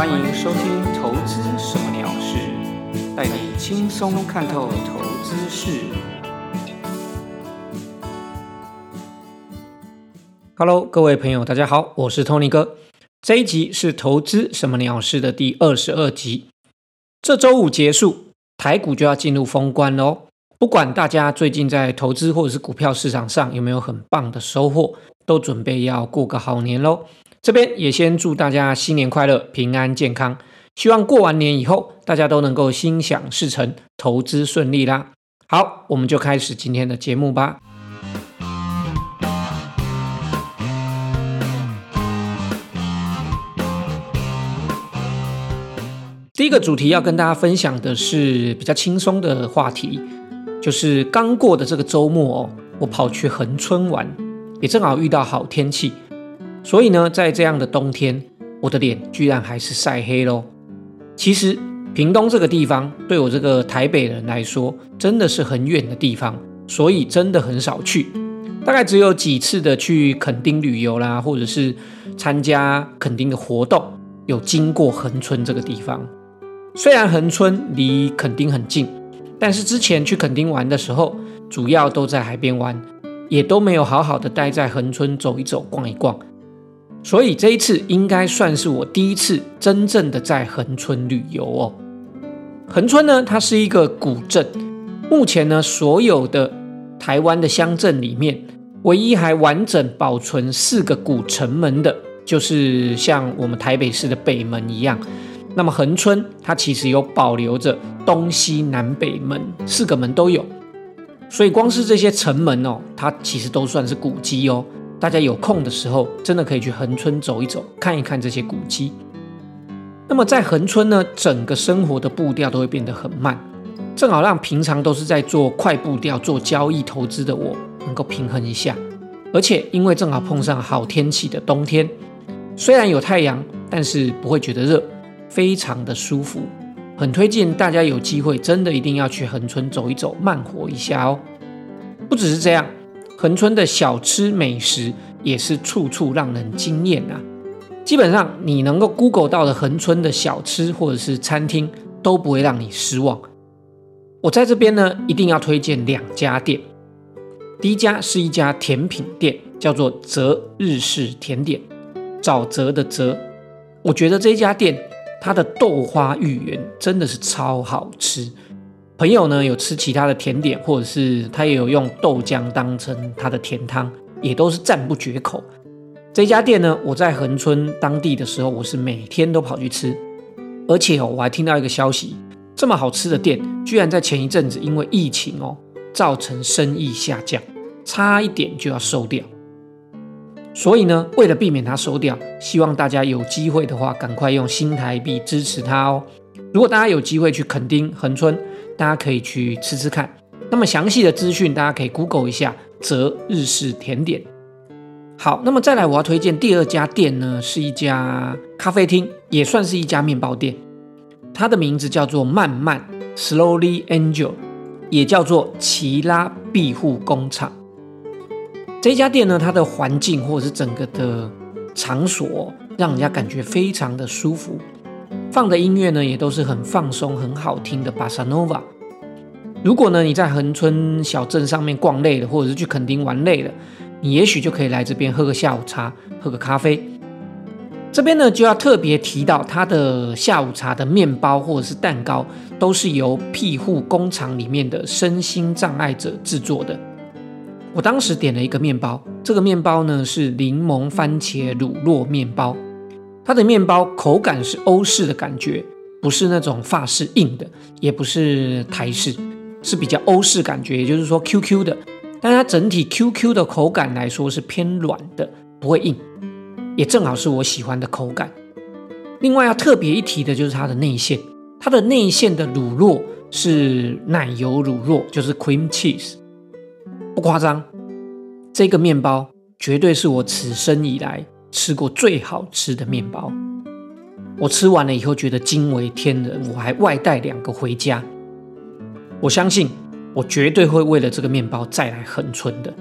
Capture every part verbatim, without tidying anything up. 欢迎收听《投资什么鸟事》，带你轻松看透投资事。Hello， 各位朋友，大家好，我是 Tony 哥。这一集是《投资什么鸟事》的第二十二集。这周五结束，台股就要进入封关喽。不管大家最近在投资或者是股票市场上有没有很棒的收获，都准备要过个好年喽。这边也先祝大家新年快乐，平安健康，希望过完年以后大家都能够心想事成，投资顺利啦。好，我们就开始今天的节目吧。第一个主题要跟大家分享的是比较轻松的话题，就是刚过的这个周末哦，我跑去恒春玩，也正好遇到好天气，所以呢，在这样的冬天，我的脸居然还是晒黑咯。其实屏东这个地方对我这个台北人来说真的是很远的地方，所以真的很少去，大概只有几次的去垦丁旅游啦，或者是参加垦丁的活动有经过恒春这个地方。虽然恒春离垦丁很近，但是之前去垦丁玩的时候主要都在海边玩，也都没有好好的待在恒春走一走逛一逛，所以这一次应该算是我第一次真正的在恒春旅游哦。恒春呢，它是一个古镇，目前呢，所有的台湾的乡镇里面，唯一还完整保存四个古城门的，就是像我们台北市的北门一样。那么恒春它其实有保留着东西南北门，四个门都有，所以光是这些城门哦，它其实都算是古迹哦。大家有空的时候真的可以去恒春走一走，看一看这些古迹。那么在恒春呢，整个生活的步调都会变得很慢，正好让平常都是在做快步调做交易投资的我能够平衡一下。而且因为正好碰上好天气的冬天，虽然有太阳，但是不会觉得热，非常的舒服，很推荐大家有机会真的一定要去恒春走一走，慢活一下哦。不只是这样，恒春的小吃美食也是处处让人惊艳啊！基本上你能够 Google 到的恒春的小吃或者是餐厅都不会让你失望。我在这边呢，一定要推荐两家店。第一家是一家甜品店，叫做泽日式甜点，沼泽的泽。我觉得这家店它的豆花芋圆真的是超好吃。朋友呢有吃其他的甜点，或者是他也有用豆浆当成他的甜汤，也都是赞不绝口。这家店呢，我在恒春当地的时候，我是每天都跑去吃。而且、哦、我还听到一个消息，这么好吃的店居然在前一阵子因为疫情哦，造成生意下降，差一点就要收掉。所以呢，为了避免它收掉，希望大家有机会的话赶快用新台币支持它哦。如果大家有机会去垦丁恒春，大家可以去吃吃看。那么详细的资讯大家可以 Google 一下泽日式甜点。好，那么再来我要推荐第二家店呢，是一家咖啡厅，也算是一家面包店，它的名字叫做慢慢 Slowly Angel， 也叫做奇拉庇护工厂。这家店呢，它的环境或者是整个的场所让人家感觉非常的舒服，放的音乐呢也都是很放松很好听的巴萨诺瓦。如果呢你在恒春小镇上面逛累了，或者是去垦丁玩累了，你也许就可以来这边喝个下午茶，喝个咖啡。这边呢就要特别提到，它的下午茶的面包或者是蛋糕都是由庇护工厂里面的身心障碍者制作的。我当时点了一个面包，这个面包呢是柠檬番茄乳酪面包，它的面包口感是欧式的感觉，不是那种法式硬的，也不是台式，是比较欧式感觉，也就是说 Q Q 的，但它整体 Q Q 的口感来说是偏软的，不会硬，也正好是我喜欢的口感。另外要特别一提的就是它的内馅，它的内馅的乳酪是奶油乳酪，就是 cream cheese。 不夸张，这个面包绝对是我此生以来吃过最好吃的面包。我吃完了以后觉得惊为天人，我还外带两个回家。我相信我绝对会为了这个面包再来恒春的。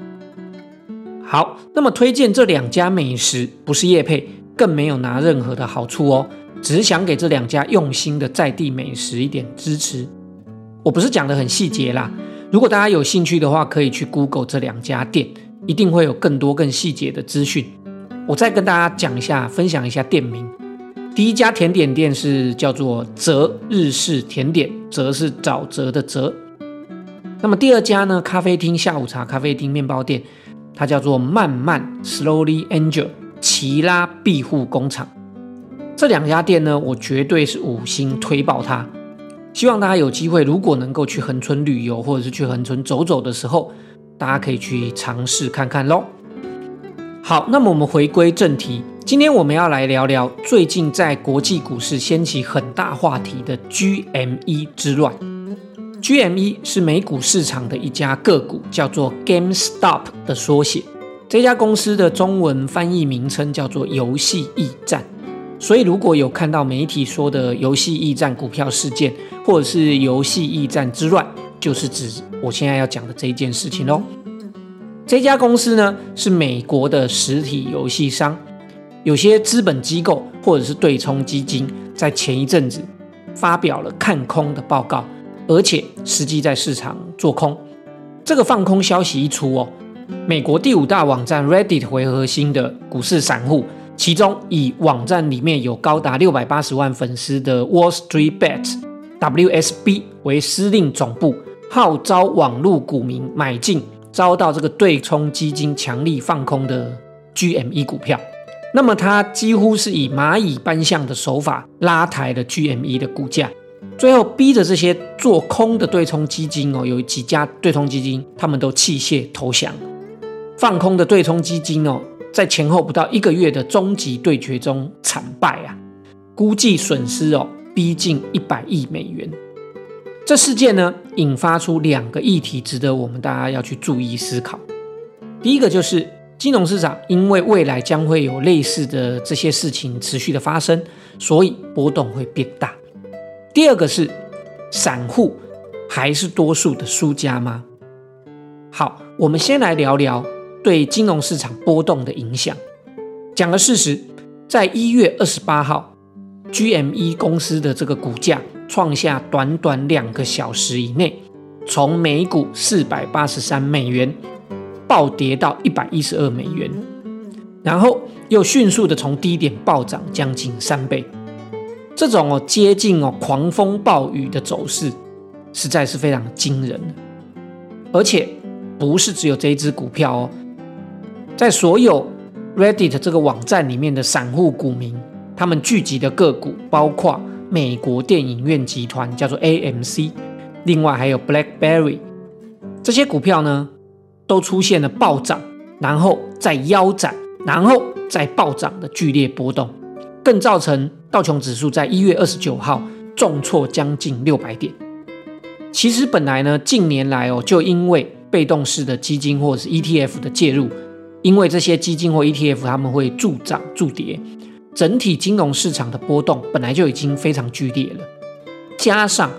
好，那么推荐这两家美食不是业配，更没有拿任何的好处哦，只想给这两家用心的在地美食一点支持。我不是讲得很细节啦，如果大家有兴趣的话，可以去 Google 这两家店，一定会有更多更细节的资讯。我再跟大家讲一下，分享一下店名。第一家甜点店是叫做泽日式甜点，泽是沼泽的泽。那么第二家呢，咖啡厅下午茶咖啡厅面包店，它叫做慢慢 Slowly Angel 奇拉庇护工厂。这两家店呢，我绝对是五星推爆它。希望大家有机会，如果能够去恒春旅游或者是去恒春走走的时候，大家可以去尝试看看咯。好，那么我们回归正题，今天我们要来聊聊最近在国际股市掀起很大话题的 G M E 之乱。G M E 是美股市场的一家个股，叫做 GameStop 的缩写。这家公司的中文翻译名称叫做游戏驿站。所以如果有看到媒体说的游戏驿站股票事件，或者是游戏驿站之乱，就是指我现在要讲的这件事情咯。这家公司呢，是美国的实体游戏商，有些资本机构或者是对冲基金在前一阵子发表了看空的报告，而且实际在市场做空。这个放空消息一出哦，美国第五大网站 Reddit 为核心的股市散户，其中以网站里面有高达六百八十万粉丝的 Wall Street Bets W S B 为司令总部，号召网路股民买进遭到这个对冲基金强力放空的 G M E 股票。那么它几乎是以蚂蚁搬象的手法拉抬了 G M E 的股价，最后逼着这些做空的对冲基金哦，有几家对冲基金他们都弃械投降。放空的对冲基金哦，在前后不到一个月的终极对决中惨败啊，估计损失哦逼近一百亿美元。这事件呢，引发出两个议题值得我们大家要去注意思考。第一个就是金融市场因为未来将会有类似的这些事情持续的发生，所以波动会变大。第二个是散户还是多数的输家吗？好，我们先来聊聊对金融市场波动的影响。讲个事实，在一月二十八号 G M E 公司的这个股价创下短短两个小时以内从每股四百八十三美元暴跌到一百一十二美元，然后又迅速的从低点暴涨将近三倍。这种、哦、接近、哦、狂风暴雨的走势实在是非常惊人，而且不是只有这一只股票哦，在所有 Reddit 这个网站里面的散户股民他们聚集的个股包括美国电影院集团叫做 A M C， 另外还有 Blackberry， 这些股票呢都出现了暴涨然后再腰斩然后再暴涨的剧烈波动，更造成道琼指数在一月二十九号重挫将近六百点。其实本来呢，近年来哦，就因为被动式的基金或者是 E T F 的介入，因为这些基金或 E T F 他们会助涨助跌，整体金融市场的波动本来就已经非常剧烈了，加上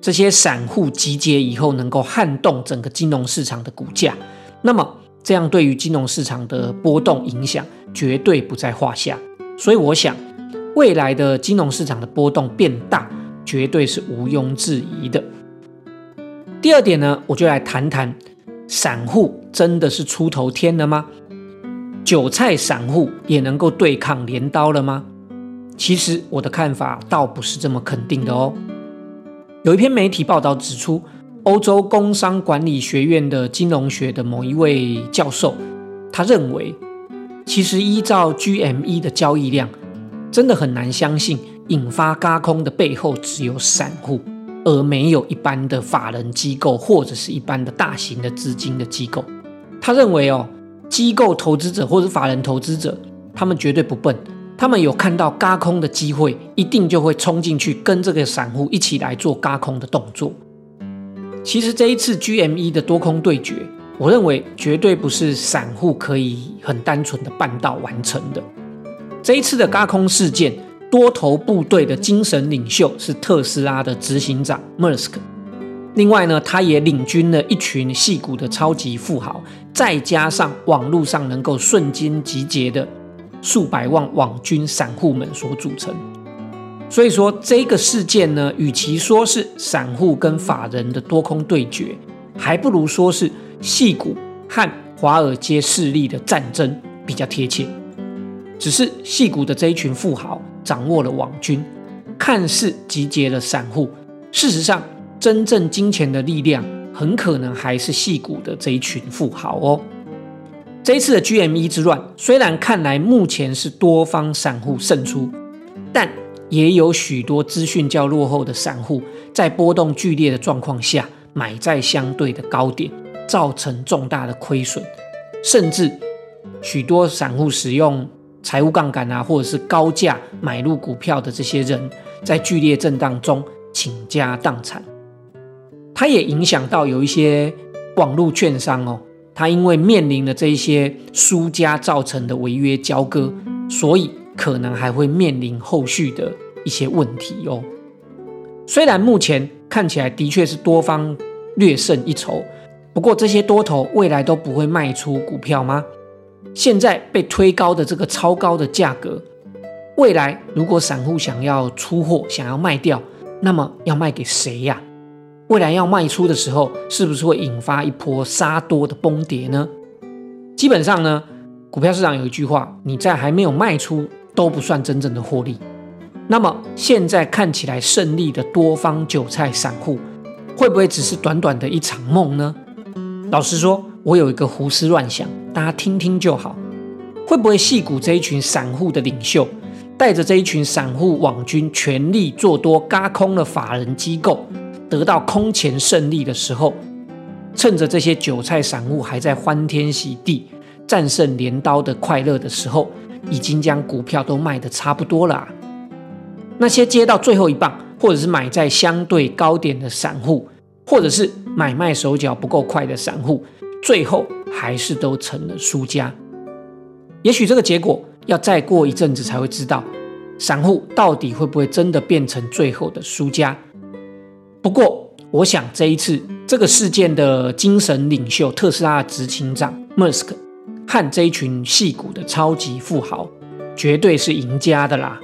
这些散户集结以后能够撼动整个金融市场的股价，那么这样对于金融市场的波动影响绝对不在话下。所以我想未来的金融市场的波动变大绝对是毋庸置疑的。第二点呢，我就来谈谈散户真的是出头天了吗？韭菜散户也能够对抗镰刀了吗？其实我的看法倒不是这么肯定的哦。有一篇媒体报道指出，欧洲工商管理学院的金融学的某一位教授，他认为其实依照 G M E 的交易量真的很难相信引发軋空的背后只有散户，而没有一般的法人机构或者是一般的大型的资金的机构。他认为哦，机构投资者或者法人投资者他们绝对不笨，他们有看到軋空的机会一定就会冲进去跟这个散户一起来做軋空的动作。其实这一次 G M E 的多空对决，我认为绝对不是散户可以很单纯的办到完成的。这一次的軋空事件，多头部队的精神领袖是特斯拉的执行长 Musk， 另外呢，他也领军了一群矽谷的超级富豪，再加上网络上能够瞬间集结的数百万网军散户们所组成。所以说这个事件呢，与其说是散户跟法人的多空对决，还不如说是矽谷和华尔街势力的战争比较贴切。只是矽谷的这一群富豪掌握了网军，看似集结了散户，事实上真正金钱的力量很可能还是矽谷的这一群富豪哦。这一次的 G M E 之乱，虽然看来目前是多方散户胜出，但也有许多资讯较落后的散户在波动剧烈的状况下买在相对的高点，造成重大的亏损，甚至许多散户使用财务杠杆啊，或者是高价买入股票的这些人，在剧烈震荡中倾家荡产。它也影响到有一些网络券商哦，它因为面临了这一些输家造成的违约交割，所以可能还会面临后续的一些问题哦。虽然目前看起来的确是多方略胜一筹，不过这些多头未来都不会卖出股票吗？现在被推高的这个超高的价格，未来如果散户想要出货想要卖掉，那么要卖给谁呀、啊？未来要卖出的时候，是不是会引发一波杀多的崩跌呢？基本上呢，股票市场有一句话，你在还没有卖出都不算真正的获利。那么现在看起来胜利的多方韭菜散户，会不会只是短短的一场梦呢？老实说，我有一个胡思乱想，大家听听就好。会不会矽谷这一群散户的领袖，带着这一群散户网军全力做多，嘎空了法人机构，得到空前胜利的时候，趁着这些韭菜散户还在欢天喜地战胜镰刀的快乐的时候，已经将股票都卖得差不多了、啊、那些接到最后一棒，或者是买在相对高点的散户，或者是买卖手脚不够快的散户，最后还是都成了输家。也许这个结果要再过一阵子才会知道，散户到底会不会真的变成最后的输家。不过我想这一次这个事件的精神领袖特斯拉的执行长 Musk 和这一群矽谷的超级富豪绝对是赢家的啦。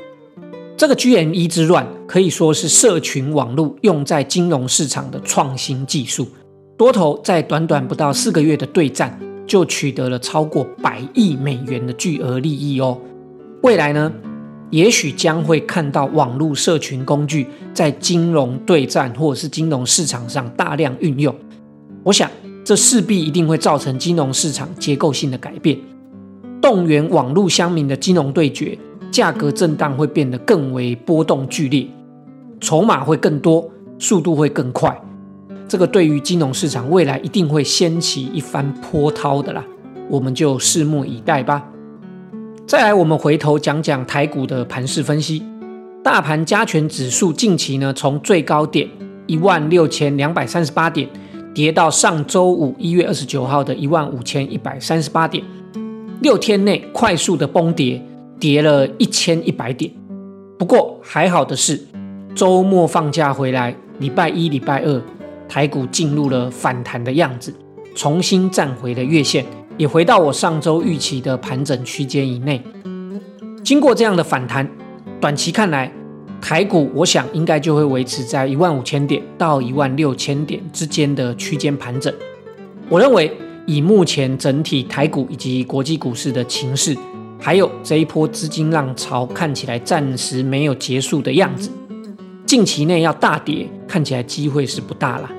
这个 G M E 之乱可以说是社群网络用在金融市场的创新技术，多头在短短不到四个月的对战，就取得了超过百亿美元的巨额利益哦。未来呢，也许将会看到网络社群工具在金融对战或者是金融市场上大量运用。我想，这势必一定会造成金融市场结构性的改变，动员网络乡民的金融对决，价格震荡会变得更为波动剧烈，筹码会更多，速度会更快。这个对于金融市场未来一定会掀起一番波涛的啦，我们就拭目以待吧。再来，我们回头讲讲台股的盘势分析。大盘加权指数近期呢，从最高点 一万六千二百三十八 点跌到上周五一月二十九号的 一万五千一百三十八 点，六天内快速的崩跌，跌了一千一百点。不过还好的是，周末放假回来，礼拜一礼拜二台股进入了反弹的样子，重新站回了月线，也回到我上周预期的盘整区间以内。经过这样的反弹，短期看来台股我想应该就会维持在 一万五千 点到 一万六千 点之间的区间盘整。我认为以目前整体台股以及国际股市的情势，还有这一波资金浪潮看起来暂时没有结束的样子，近期内要大跌看起来机会是不大了。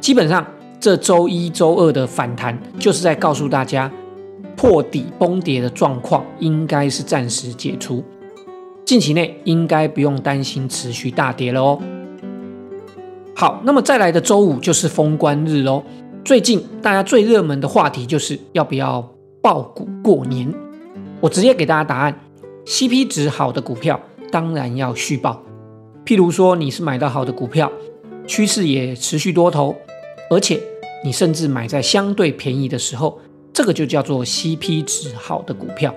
基本上这周一周二的反弹就是在告诉大家，破底崩跌的状况应该是暂时解除，近期内应该不用担心持续大跌了哦。好，那么再来的周五就是封关日哦。最近大家最热门的话题就是要不要抱股过年，我直接给大家答案， C P 值好的股票当然要续抱。譬如说你是买到好的股票，趋势也持续多头，而且你甚至买在相对便宜的时候，这个就叫做 C P 值好的股票。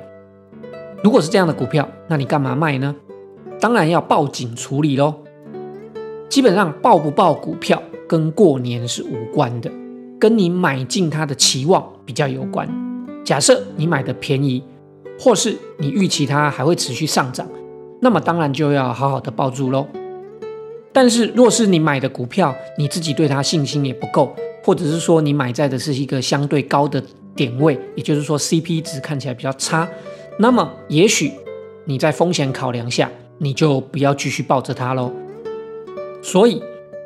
如果是这样的股票，那你干嘛卖呢？当然要抱紧处理咯。基本上抱不抱股票跟过年是无关的，跟你买进它的期望比较有关。假设你买的便宜，或是你预期它还会持续上涨，那么当然就要好好的抱住咯。但是若是你买的股票你自己对它信心也不够，或者是说你买在的是一个相对高的点位，也就是说 C P 值看起来比较差，那么也许你在风险考量下你就不要继续抱着它咯。所以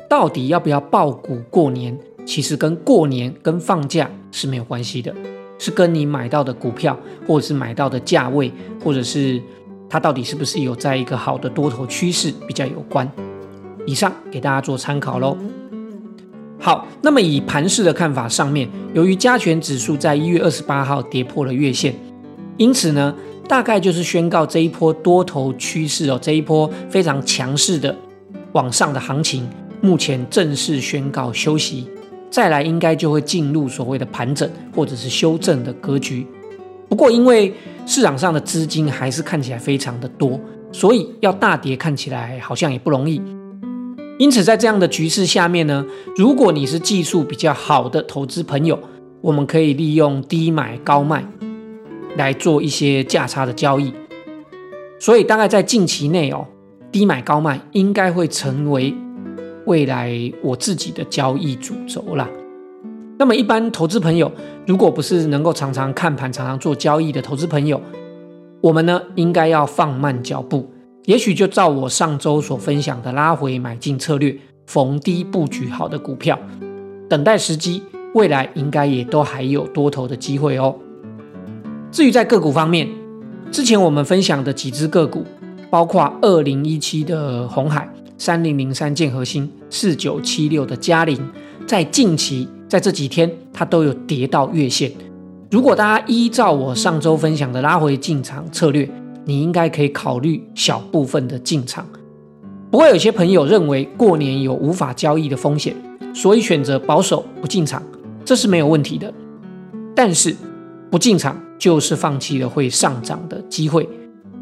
到底要不要抱股过年，其实跟过年跟放假是没有关系的，是跟你买到的股票或者是买到的价位，或者是它到底是不是有在一个好的多头趋势比较有关。以上给大家做参考咯。好，那么以盘势的看法上面，由于加权指数在一月二十八号跌破了月线，因此呢大概就是宣告这一波多头趋势哦，这一波非常强势的往上的行情目前正式宣告休息，再来应该就会进入所谓的盘整或者是修正的格局。不过因为市场上的资金还是看起来非常的多，所以要大跌看起来好像也不容易。因此在这样的局势下面呢，如果你是技术比较好的投资朋友，我们可以利用低买高卖来做一些价差的交易。所以大概在近期内哦，低买高卖应该会成为未来我自己的交易主轴啦。那么一般投资朋友，如果不是能够常常看盘常常做交易的投资朋友，我们呢应该要放慢脚步，也许就照我上周所分享的拉回买进策略，逢低布局好的股票，等待时机，未来应该也都还有多头的机会哦。至于在个股方面，之前我们分享的几只个股，包括二零一七的鸿海、三零零三建和兴、四九七六的嘉陵，在近期在这几天它都有跌到月线。如果大家依照我上周分享的拉回进场策略，你应该可以考虑小部分的进场。不过有些朋友认为过年有无法交易的风险，所以选择保守不进场，这是没有问题的。但是不进场就是放弃了会上涨的机会，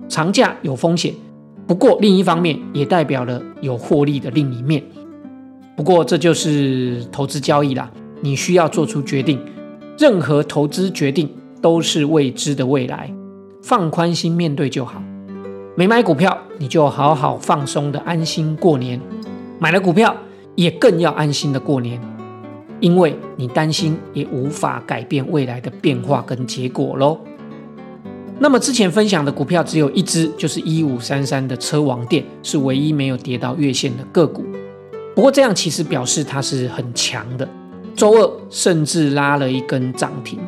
长假有风险，不过另一方面也代表了有获利的另一面。不过这就是投资交易啦，你需要做出决定，任何投资决定都是未知的未来，放宽心面对就好。没买股票你就好好放松的安心过年，买了股票也更要安心的过年，因为你担心也无法改变未来的变化跟结果咯。那么之前分享的股票只有一只，就是一五三三的车王店，是唯一没有跌到月线的个股。不过这样其实表示它是很强的，周二甚至拉了一根涨停。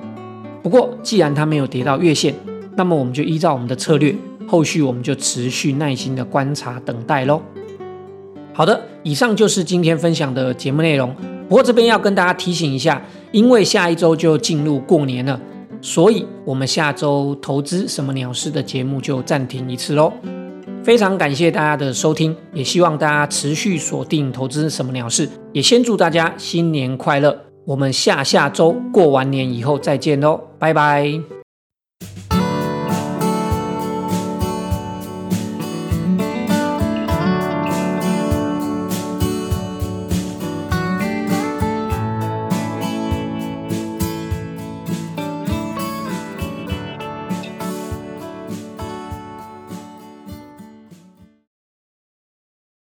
不过既然它没有跌到月线，那么我们就依照我们的策略，后续我们就持续耐心的观察等待咯。好的，以上就是今天分享的节目内容。不过这边要跟大家提醒一下，因为下一周就进入过年了，所以我们下周投资什么鸟事的节目就暂停一次咯。非常感谢大家的收听，也希望大家持续锁定投资什么鸟事，也先祝大家新年快乐，我们下下周过完年以后再见咯，拜拜。